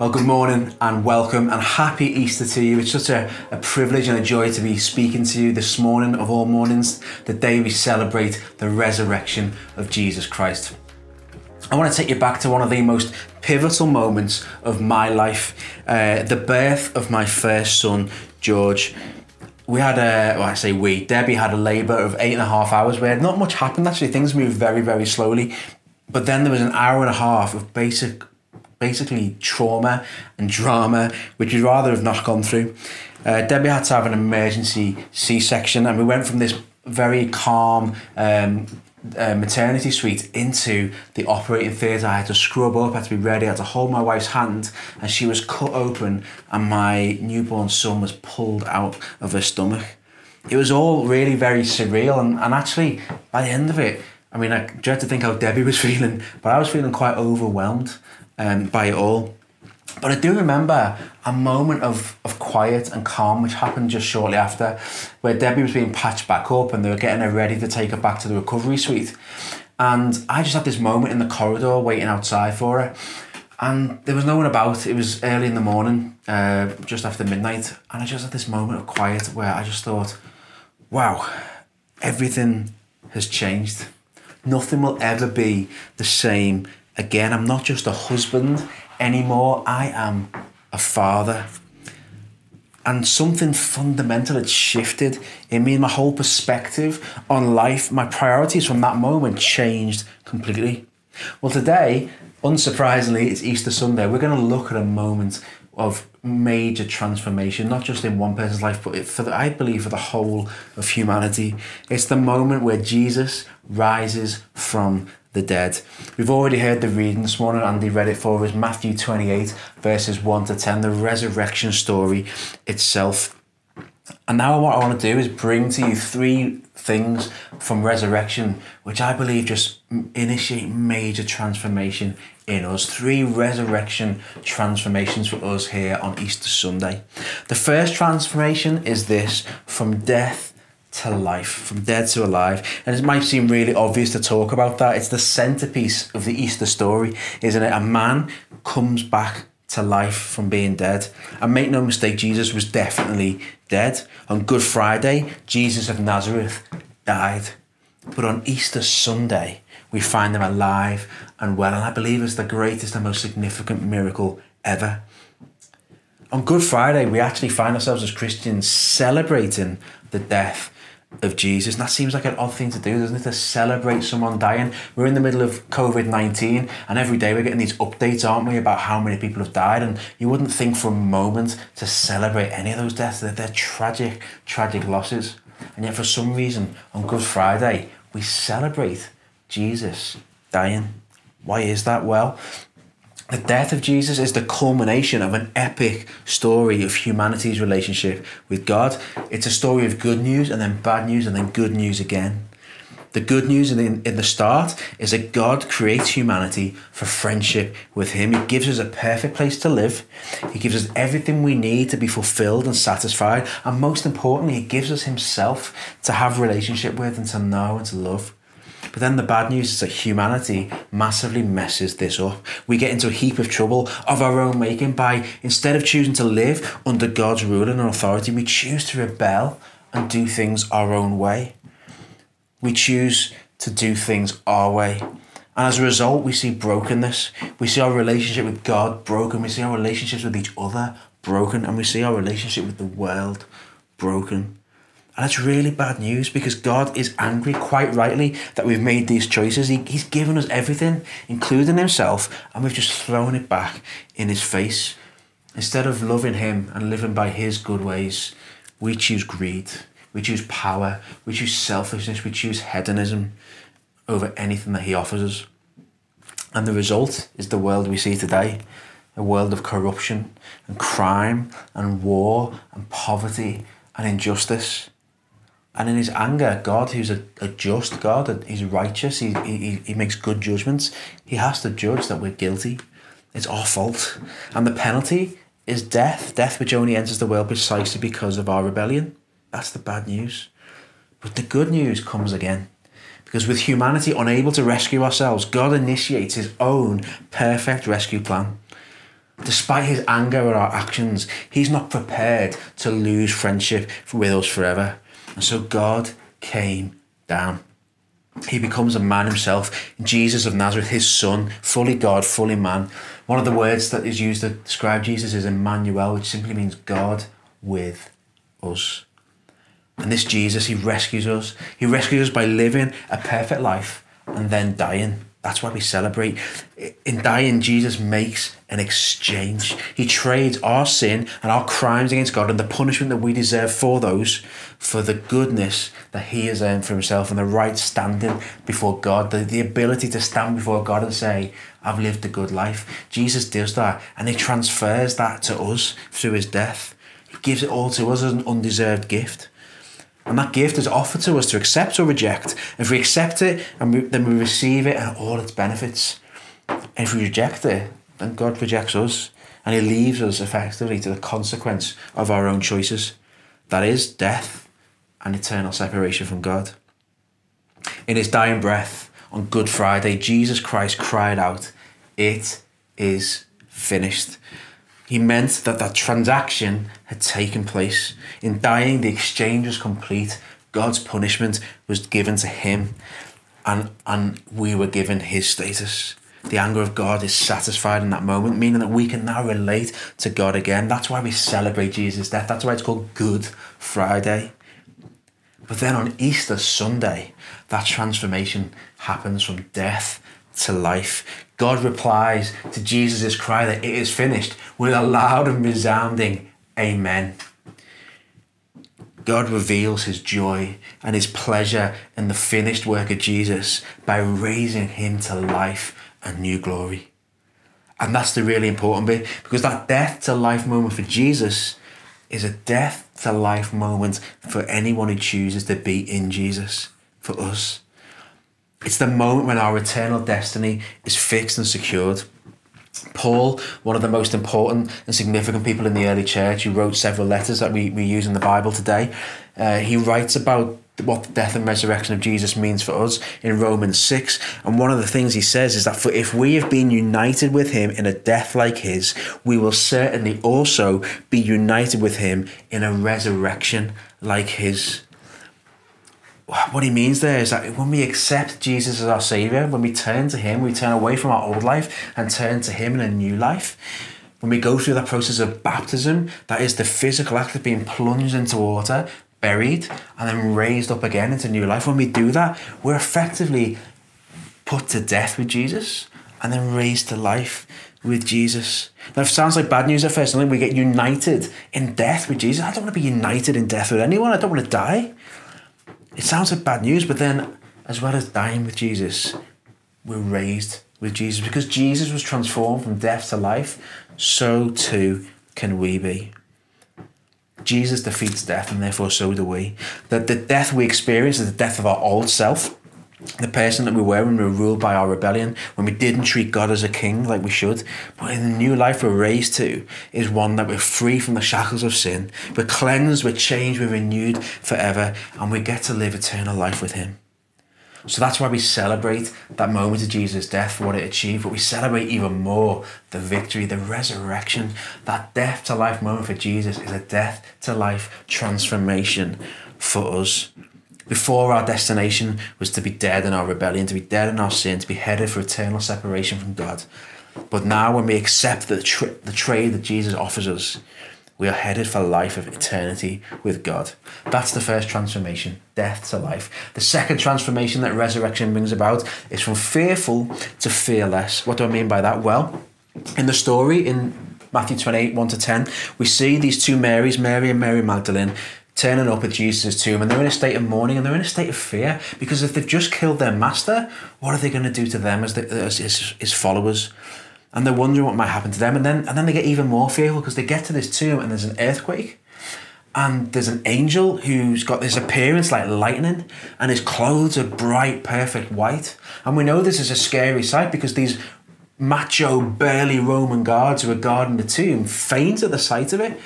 Well, good morning and welcome and happy Easter to you. It's such a privilege and a joy to be speaking to you this morning of all mornings, the day we celebrate the resurrection of Jesus Christ. I want to take you back to one of the most pivotal moments of my life, the birth of my first son, George. We had Debbie had a labour of 8.5 hours where not much happened actually, things moved very, very slowly. But then there was an hour and a half of basically trauma and drama, which we'd rather have not gone through. Debbie had to have an emergency C-section, and we went from this very calm maternity suite into the operating theatre. I had to scrub up, I had to be ready, I had to hold my wife's hand, and she was cut open and my newborn son was pulled out of her stomach. It was all really very surreal, and actually, by the end of it, I mean, I dread to think how Debbie was feeling, but I was feeling quite overwhelmed by it all. But I do remember a moment of quiet and calm which happened just shortly after, where Debbie was being patched back up and they were getting her ready to take her back to the recovery suite. And I just had this moment in the corridor waiting outside for her, and there was no one about. It was early in the morning, just after midnight, and I just had this moment of quiet where I just thought, wow, everything has changed. Nothing will ever be the same again. I'm not just a husband anymore, I am a father. And something fundamental had shifted in me. My whole perspective on life, my priorities from that moment changed completely. Well, today, unsurprisingly, it's Easter Sunday. We're going to look at a moment of major transformation, not just in one person's life, but for the whole of humanity. It's the moment where Jesus rises from the dead. We've already heard the reading this morning. Andy read it for us, Matthew 28, verses 1-10, the resurrection story itself. And now what I want to do is bring to you three things from resurrection, which I believe just initiate major transformation in us. Three resurrection transformations for us here on Easter Sunday. The first transformation is this: from death to life, from dead to alive. And it might seem really obvious to talk about that. It's the centerpiece of the Easter story, isn't it? A man comes back to life from being dead. And make no mistake, Jesus was definitely dead. On Good Friday, Jesus of Nazareth died. But on Easter Sunday, we find him alive and well. And I believe it's the greatest and most significant miracle ever. On Good Friday, we actually find ourselves as Christians celebrating the death of Jesus. And that seems like an odd thing to do, doesn't it? To celebrate someone dying. We're in the middle of COVID-19, and every day we're getting these updates, aren't we, about how many people have died. And you wouldn't think for a moment to celebrate any of those deaths. They're tragic, tragic losses. And yet for some reason, on Good Friday, we celebrate Jesus dying. Why is that? Well, the death of Jesus is the culmination of an epic story of humanity's relationship with God. It's a story of good news and then bad news and then good news again. The good news in the start is that God creates humanity for friendship with him. He gives us a perfect place to live. He gives us everything we need to be fulfilled and satisfied. And most importantly, he gives us himself to have relationship with and to know and to love. But then the bad news is that humanity massively messes this up. We get into a heap of trouble of our own making by, instead of choosing to live under God's rule and authority, we choose to rebel and do things our own way. We choose to do things our way. And as a result, we see brokenness. We see our relationship with God broken. We see our relationships with each other broken. And we see our relationship with the world broken. And that's really bad news, because God is angry, quite rightly, that we've made these choices. He's given us everything, including himself, and we've just thrown it back in his face. Instead of loving him and living by his good ways, we choose greed, we choose power, we choose selfishness, we choose hedonism over anything that he offers us. And the result is the world we see today. A world of corruption and crime and war and poverty and injustice. And in his anger, God, who's a just God, he's righteous, he makes good judgments, he has to judge that we're guilty. It's our fault. And the penalty is death which only enters the world precisely because of our rebellion. That's the bad news. But the good news comes again, because with humanity unable to rescue ourselves, God initiates his own perfect rescue plan. Despite his anger at our actions, he's not prepared to lose friendship with us forever. And so God came down. He becomes a man himself, Jesus of Nazareth, his son, fully God, fully man. One of the words that is used to describe Jesus is Emmanuel, which simply means God with us. And this Jesus, he rescues us. He rescues us by living a perfect life and then dying. That's why we celebrate. In dying, Jesus makes an exchange. He trades our sin and our crimes against God and the punishment that we deserve for those for the goodness that he has earned for himself and the right standing before God, the ability to stand before God and say, I've lived a good life. Jesus does that, and he transfers that to us through his death. He gives it all to us as an undeserved gift. And that gift is offered to us to accept or reject. If we accept it, then we receive it and all its benefits. And if we reject it, then God rejects us. And he leaves us effectively to the consequence of our own choices. That is death and eternal separation from God. In his dying breath on Good Friday, Jesus Christ cried out, "It is finished." He meant that transaction had taken place. In dying, the exchange was complete. God's punishment was given to him, and we were given his status. The anger of God is satisfied in that moment, meaning that we can now relate to God again. That's why we celebrate Jesus' death. That's why it's called Good Friday. But then on Easter Sunday, that transformation happens from death to life. God replies to Jesus' cry that it is finished with a loud and resounding amen. God reveals his joy and his pleasure in the finished work of Jesus by raising him to life and new glory. And that's the really important bit, because that death to life moment for Jesus is a death to life moment for anyone who chooses to be in Jesus, for us. It's the moment when our eternal destiny is fixed and secured. Paul, one of the most important and significant people in the early church, who wrote several letters that we use in the Bible today, he writes about what the death and resurrection of Jesus means for us in Romans 6. And one of the things he says is that for if we have been united with him in a death like his, we will certainly also be united with him in a resurrection like his. What he means there is that when we accept Jesus as our Saviour, when we turn to him, we turn away from our old life and turn to him in a new life. When we go through that process of baptism, that is the physical act of being plunged into water, buried, and then raised up again into new life. When we do that, we're effectively put to death with Jesus and then raised to life with Jesus. Now, it sounds like bad news at first. I think we get united in death with Jesus. I don't want to be united in death with anyone. I don't want to die. It sounds like bad news, but then as well as dying with Jesus, we're raised with Jesus. Because Jesus was transformed from death to life, so too can we be. Jesus defeats death, and therefore so do we. That the death we experience is the death of our old self, the person that we were when we were ruled by our rebellion, when we didn't treat God as a king like we should. But in the new life we're raised to is one that we're free from the shackles of sin. We're cleansed, we're changed, we're renewed forever, and we get to live eternal life with him. So that's why we celebrate that moment of Jesus' death for what it achieved, but we celebrate even more the victory, the resurrection. That death to life moment for Jesus is a death to life transformation for us. Before, our destination was to be dead in our rebellion, to be dead in our sin, to be headed for eternal separation from God. But now when we accept the trade that Jesus offers us, we are headed for a life of eternity with God. That's the first transformation, death to life. The second transformation that resurrection brings about is from fearful to fearless. What do I mean by that? Well, in the story in Matthew 28, 1-10, we see these two Marys, Mary and Mary Magdalene, turning up at Jesus' tomb, and they're in a state of mourning and they're in a state of fear, because if they've just killed their master, what are they going to do to them as his followers? And they're wondering what might happen to them, and then they get even more fearful, because they get to this tomb and there's an earthquake, and there's an angel who's got this appearance like lightning, and his clothes are bright, perfect white. And we know this is a scary sight, because these macho, burly Roman guards who are guarding the tomb faint at the sight of it.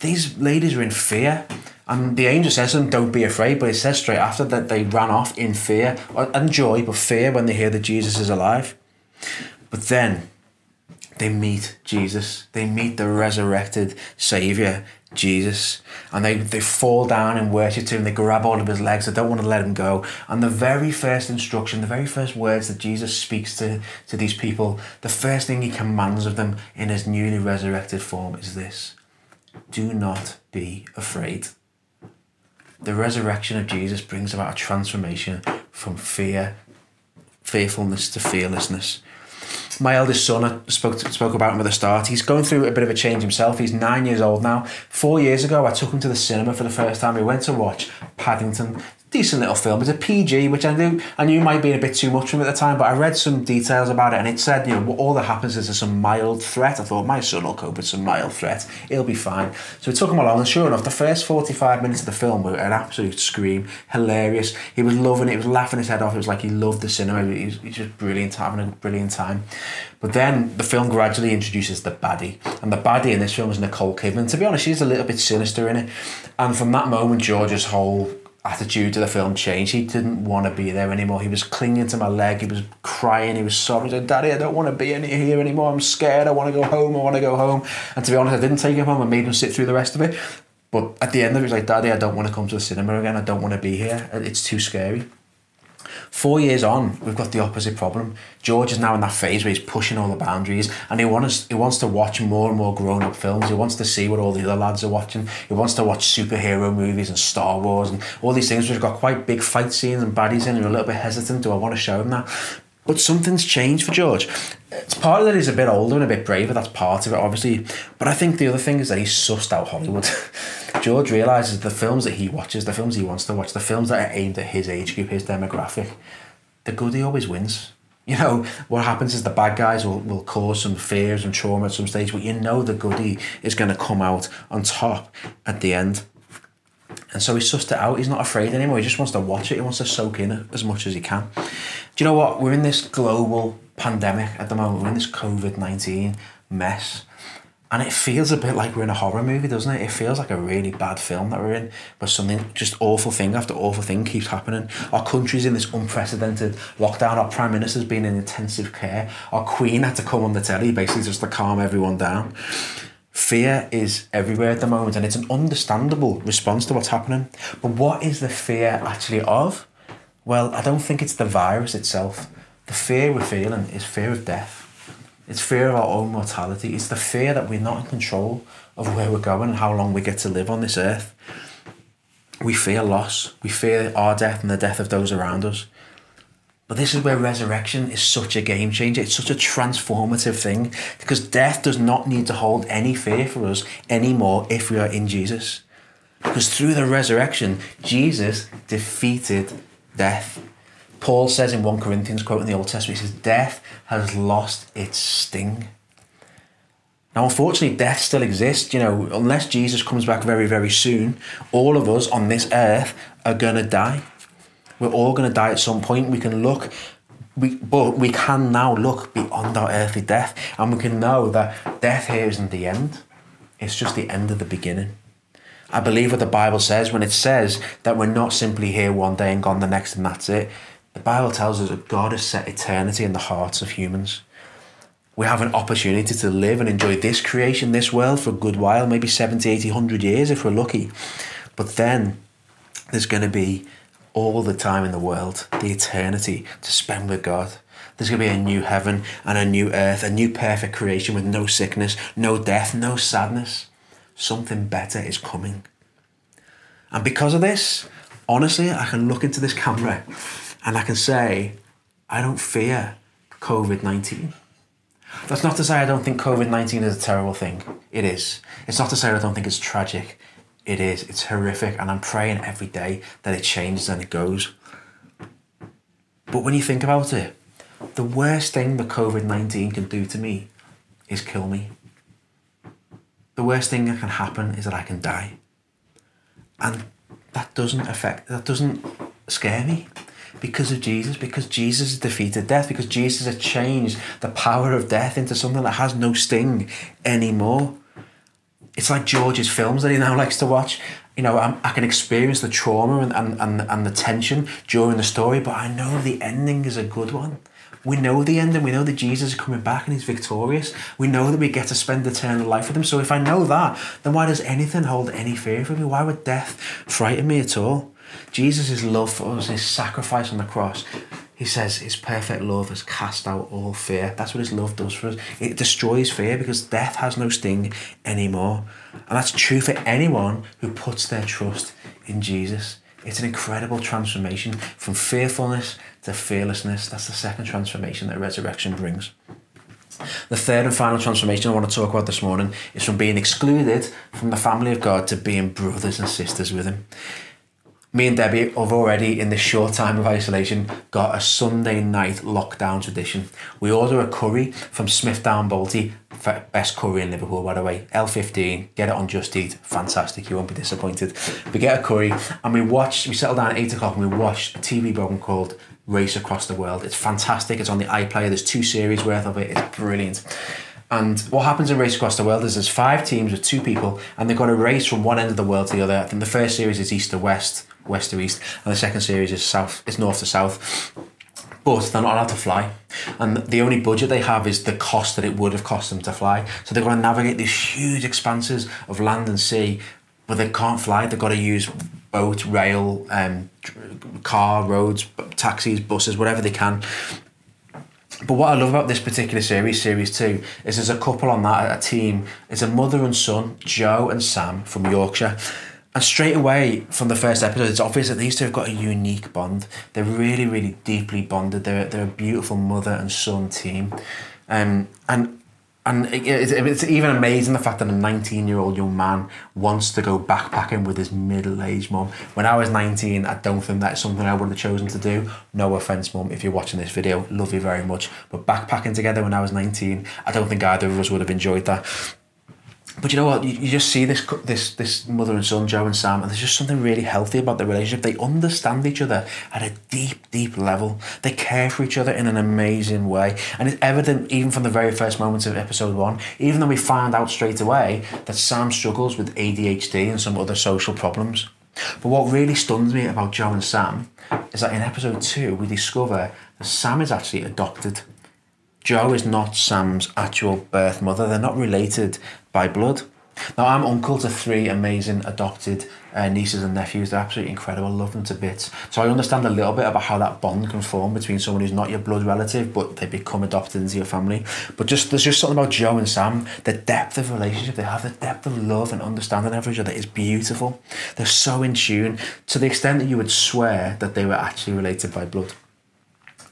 These ladies are in fear. And the angel says to them, don't be afraid, but it says straight after that they ran off in fear and joy, but fear when they hear that Jesus is alive. But then they meet Jesus. They meet the resurrected Saviour, Jesus. And they fall down and worship him. They grab all of his legs. They don't want to let him go. And the very first instruction, the very first words that Jesus speaks to these people, the first thing he commands of them in his newly resurrected form is this: do not be afraid. The resurrection of Jesus brings about a transformation from fearfulness to fearlessness. My eldest son, I spoke about him at the start. He's going through a bit of a change himself. He's 9 years old now. 4 years ago, I took him to the cinema for the first time. We went to watch Paddington. Decent little film. It's a PG, which I knew might be a bit too much for him at the time, but I read some details about it, and it said, you know, all that happens is there's some mild threat. I thought, my son will cope with some mild threat. He'll be fine. So we took him along, and sure enough, the first 45 minutes of the film were an absolute scream. Hilarious. He was loving it. He was laughing his head off. It was like he loved the cinema. He was just brilliant, having a brilliant time. But then the film gradually introduces the baddie, and the baddie in this film is Nicole Kidman. To be honest, she's a little bit sinister in it, and from that moment, George's whole attitude to the film changed. He didn't want to be there anymore. He was clinging to my leg. He was crying. He was sorry. He said, "Daddy, I don't want to be in here anymore. I'm scared. I want to go home. I want to go home." And to be honest, I didn't take him home. I made him sit through the rest of it. But at the end of it, he was like, "Daddy, I don't want to come to the cinema again. I don't want to be here. It's too scary." 4 years on, we've got the opposite problem. George is now in that phase where he's pushing all the boundaries, and he wants to watch more and more grown-up films. He wants to see what all the other lads are watching. He wants to watch superhero movies and Star Wars and all these things which have got quite big fight scenes and baddies in, and you're a little bit hesitant, do I want to show him that? But something's changed for George. It's part of that he's a bit older and a bit braver, that's part of it obviously, but I think the other thing is that he's sussed out Hollywood. George realises the films that he watches, the films he wants to watch, the films that are aimed at his age group, his demographic, the goodie always wins. You know, what happens is the bad guys will cause some fears and trauma at some stage, but you know the goodie is going to come out on top at the end. And so he sussed it out. He's not afraid anymore. He just wants to watch it. He wants to soak in it as much as he can. Do you know what? We're in this global pandemic at the moment. We're in this COVID-19 mess. And it feels a bit like we're in a horror movie, doesn't it? It feels like a really bad film that we're in, but something, just awful thing after awful thing keeps happening. Our country's in this unprecedented lockdown. Our Prime Minister's been in intensive care. Our Queen had to come on the telly, basically, just to calm everyone down. Fear is everywhere at the moment, and it's an understandable response to what's happening. But what is the fear actually of? Well, I don't think it's the virus itself. The fear we're feeling is fear of death. It's fear of our own mortality. It's the fear that we're not in control of where we're going and how long we get to live on this earth. We fear loss. We fear our death and the death of those around us. But this is where resurrection is such a game changer. It's such a transformative thing, because death does not need to hold any fear for us anymore if we are in Jesus. Because through the resurrection, Jesus defeated death. Paul says in 1 Corinthians, quoting the Old Testament, he says, "Death has lost its sting." Now, unfortunately, death still exists. You know, unless Jesus comes back very, very soon, all of us on this earth are going to die. We're all going to die at some point. But we can now look beyond our earthly death, and we can know that death here isn't the end. It's just the end of the beginning. I believe what the Bible says when it says that we're not simply here one day and gone the next and that's it. The Bible tells us that God has set eternity in the hearts of humans. We have an opportunity to live and enjoy this creation, this world, for a good while, maybe 70, 80, 100 years if we're lucky. But then there's going to be all the time in the world, the eternity to spend with God. There's going to be a new heaven and a new earth, a new perfect creation with no sickness, no death, no sadness. Something better is coming. And because of this, honestly, I can look into this camera and I can say, I don't fear COVID-19. That's not to say I don't think COVID-19 is a terrible thing. It is. It's not to say I don't think it's tragic. It is. It's horrific, and I'm praying every day that it changes and it goes. But when you think about it, the worst thing that COVID-19 can do to me is kill me. The worst thing that can happen is that I can die. And that doesn't scare me, because of Jesus, because Jesus has defeated death, because Jesus has changed the power of death into something that has no sting anymore. It's like George's films that he now likes to watch. You know, I can experience the trauma and the tension during the story, but I know the ending is a good one. we know the end, and we know that Jesus is coming back and he's victorious. We know that we get to spend eternal life with him. So if I know that, then why does anything hold any fear for me? Why would death frighten me at all? Jesus' love for us, his sacrifice on the cross, he says his perfect love has cast out all fear. That's what his love does for us. It destroys fear because death has no sting anymore. And that's true for anyone who puts their trust in Jesus. It's an incredible transformation from fearfulness to fearlessness. That's the second transformation that resurrection brings. The third and final transformation I want to talk about this morning is from being excluded from the family of God to being brothers and sisters with him. Me and Debbie have already, in this short time of isolation, got a Sunday night lockdown tradition. We order a curry from Smithdown Balti, best curry in Liverpool, by the way, L15, get it on Just Eat, fantastic, you won't be disappointed. We get a curry and we settle down at 8 o'clock and we watch a TV program called Race Across the World. It's fantastic, it's on the iPlayer, there's 2 series worth of it, it's brilliant. And what happens in Race Across the World is there's 5 teams with 2 people and they've got to race from one end of the world to the other. I think the first series is east to west, west to east, and the second series is north to south. But they're not allowed to fly. And the only budget they have is the cost that it would have cost them to fly. So they've got to navigate these huge expanses of land and sea, but they can't fly. They've got to use boat, rail, car, roads, taxis, buses, whatever they can. But what I love about this particular series, Series 2, is there's a couple on that, a team. It's a mother and son, Joe and Sam from Yorkshire. And straight away from the first episode, it's obvious that these two have got a unique bond. They're really, really deeply bonded. They're a beautiful mother and son team. And it's even amazing the fact that a 19-year-old young man wants to go backpacking with his middle-aged mum. When I was 19, I don't think that's something I would have chosen to do. No offence, mum, if you're watching this video, love you very much. But backpacking together when I was 19, I don't think either of us would have enjoyed that. But you know what? You just see this mother and son, Joe and Sam, and there's just something really healthy about the relationship. They understand each other at a deep, deep level. They care for each other in an amazing way. And it's evident even from the very first moments of episode 1, even though we find out straight away that Sam struggles with ADHD and some other social problems. But what really stuns me about Joe and Sam is that in episode 2, we discover that Sam is actually adopted. Joe is not Sam's actual birth mother. They're not related by blood. Now, I'm uncle to 3 amazing adopted nieces and nephews. They're absolutely incredible. I love them to bits. So I understand a little bit about how that bond can form between someone who's not your blood relative, but they become adopted into your family. But there's just something about Joe and Sam, the depth of relationship they have, the depth of love and understanding of each other is beautiful. They're so in tune to the extent that you would swear that they were actually related by blood.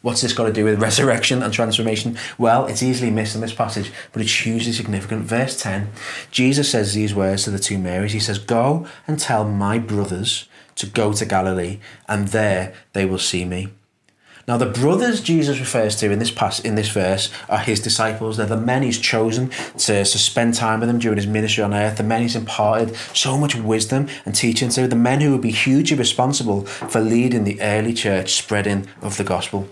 What's this got to do with resurrection and transformation? Well, it's easily missed in this passage, but it's hugely significant. Verse 10, Jesus says these words to the 2 Marys. He says, "Go and tell my brothers to go to Galilee, and there they will see me." Now, the brothers Jesus refers to in this verse are his disciples. They're the men he's chosen to spend time with him during his ministry on earth, the men he's imparted so much wisdom and teaching to, the men who would be hugely responsible for leading the early church spreading of the gospel.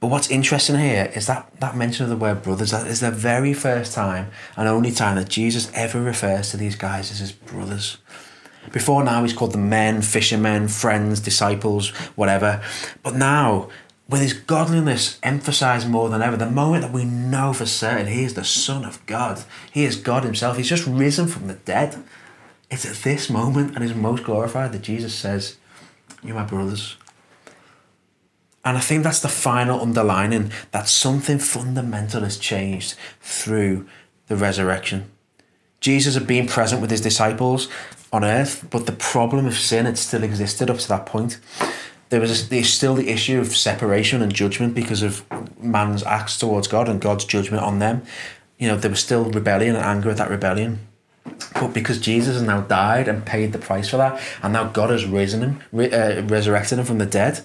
But what's interesting here is that mention of the word brothers, that is the very first time and only time that Jesus ever refers to these guys as his brothers. Before now, he's called them men, fishermen, friends, disciples, whatever. But now, with his godliness emphasised more than ever, the moment that we know for certain he is the Son of God, he is God himself, he's just risen from the dead. It's at this moment and is most glorified that Jesus says, "You're my brothers." And I think that's the final underlining that something fundamental has changed through the resurrection. Jesus had been present with his disciples on earth, but the problem of sin had still existed up to that point. There's still the issue of separation and judgment because of man's acts towards God and God's judgment on them. You know, there was still rebellion and anger at that rebellion. But because Jesus has now died and paid the price for that, and now God has risen him, resurrected him from the dead,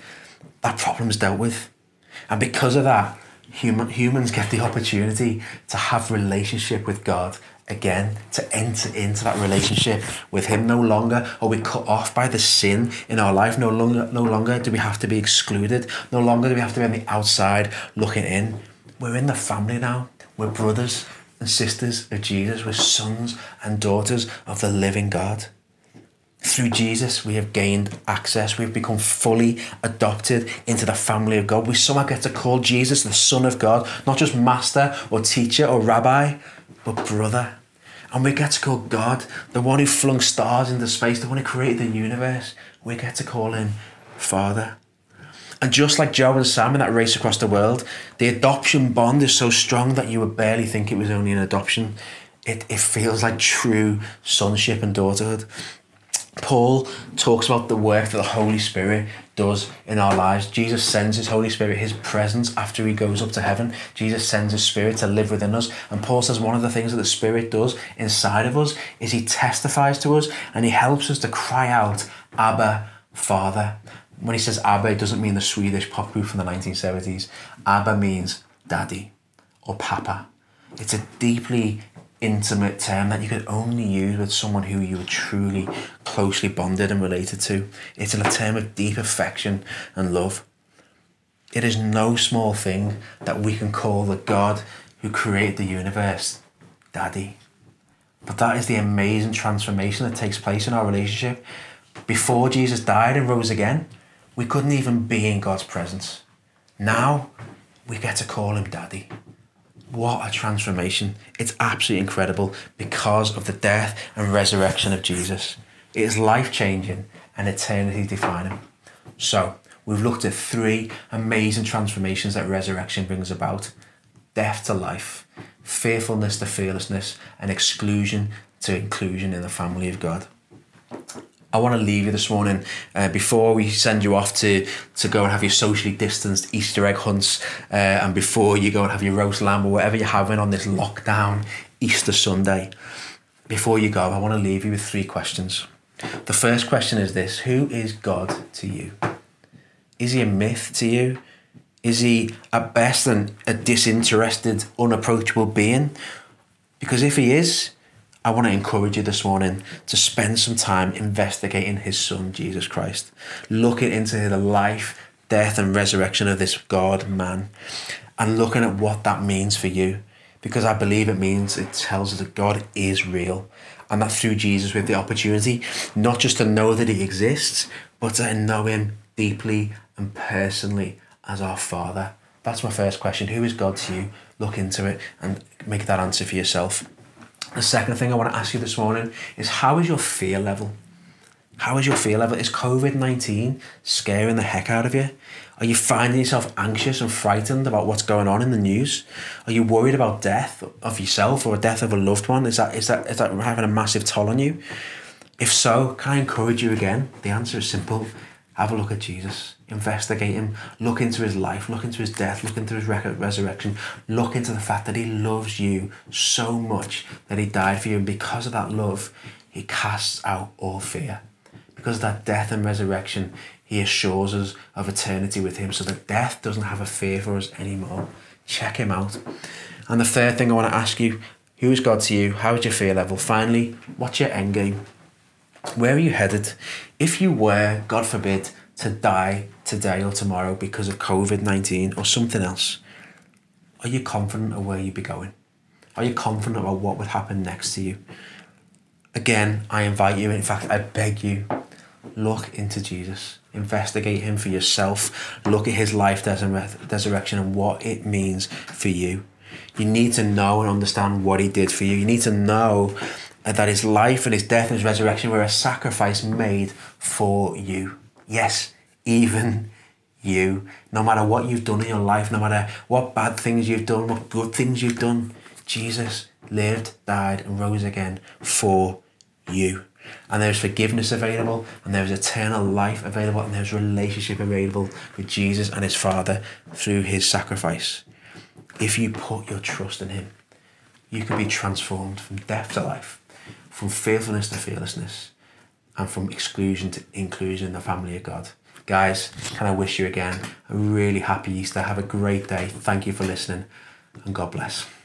that problem is dealt with. And because of that, humans get the opportunity to have relationship with God again, to enter into that relationship with him. No longer are we cut off by the sin in our life. No longer do we have to be excluded. No longer do we have to be on the outside looking in. We're in the family now. We're brothers and sisters of Jesus. We're sons and daughters of the living God. Through Jesus, we have gained access. We've become fully adopted into the family of God. We somehow get to call Jesus the Son of God, not just master or teacher or rabbi, but brother. And we get to call God, the one who flung stars into space, the one who created the universe, we get to call him Father. And just like Joe and Sam in that Race Across the World, the adoption bond is so strong that you would barely think it was only an adoption. It feels like true sonship and daughterhood. Paul talks about the work that the Holy Spirit does in our lives. Jesus sends his Holy Spirit, his presence, after he goes up to heaven. Jesus sends his Spirit to live within us. And Paul says one of the things that the Spirit does inside of us is he testifies to us and he helps us to cry out, Abba, Father. When he says Abba, it doesn't mean the Swedish pop group from the 1970s. Abba means daddy or papa. It's a deeply intimate term that you could only use with someone who you were truly closely bonded and related to. It's a term of deep affection and love. It is no small thing that we can call the God who created the universe daddy. But that is the amazing transformation that takes place in our relationship. Before Jesus died and rose again, we couldn't even be in God's presence. Now we get to call him daddy. What a transformation. It's absolutely incredible because of the death and resurrection of Jesus. It is life-changing and eternity-defining. So we've looked at three amazing transformations that resurrection brings about. Death to life, fearfulness to fearlessness, and exclusion to inclusion in the family of God. I want to leave you this morning before we send you off to go and have your socially distanced Easter egg hunts and before you go and have your roast lamb or whatever you're having on this lockdown Easter Sunday. Before you go, I want to leave you with three questions. The first question is this: who is God to you? Is he a myth to you? Is he at best a disinterested, unapproachable being? Because if he is, I want to encourage you this morning to spend some time investigating his son, Jesus Christ, looking into the life, death, and resurrection of this God man, and looking at what that means for you. Because I believe it tells us that God is real, and that through Jesus we have the opportunity not just to know that he exists, but to know him deeply and personally as our Father. That's my first question. Who is God to you? Look into it and make that answer for yourself. The second thing I want to ask you this morning is, how is your fear level? How is your fear level? Is COVID-19 scaring the heck out of you? Are you finding yourself anxious and frightened about what's going on in the news? Are you worried about death of yourself or death of a loved one? Is that having a massive toll on you? If so, can I encourage you again? The answer is simple. Have a look at Jesus. Investigate him. Look into his life. Look into his death. Look into his resurrection. Look into the fact that he loves you so much that he died for you. And because of that love, he casts out all fear. Because of that death and resurrection, he assures us of eternity with him, so that death doesn't have a fear for us anymore. Check him out. And the third thing I want to ask you, who is God to you? How is your fear level? Finally, what's your end game? Where are you headed? If you were, God forbid, to die today or tomorrow because of COVID-19 or something else, are you confident of where you'd be going? Are you confident about what would happen next to you? Again, I invite you, in fact, I beg you, look into Jesus. Investigate him for yourself. Look at his life, death, and resurrection and what it means for you. You need to know and understand what he did for you. You need to know that his life and his death and his resurrection were a sacrifice made for you. Yes, even you. No matter what you've done in your life, no matter what bad things you've done, what good things you've done, Jesus lived, died, and rose again for you. And there's forgiveness available, and there's eternal life available, and there's relationship available with Jesus and his Father through his sacrifice. If you put your trust in him, you can be transformed from death to life, from fearfulness to fearlessness, and from exclusion to inclusion in the family of God. Guys, can I wish you again a really happy Easter? Have a great day. Thank you for listening, and God bless.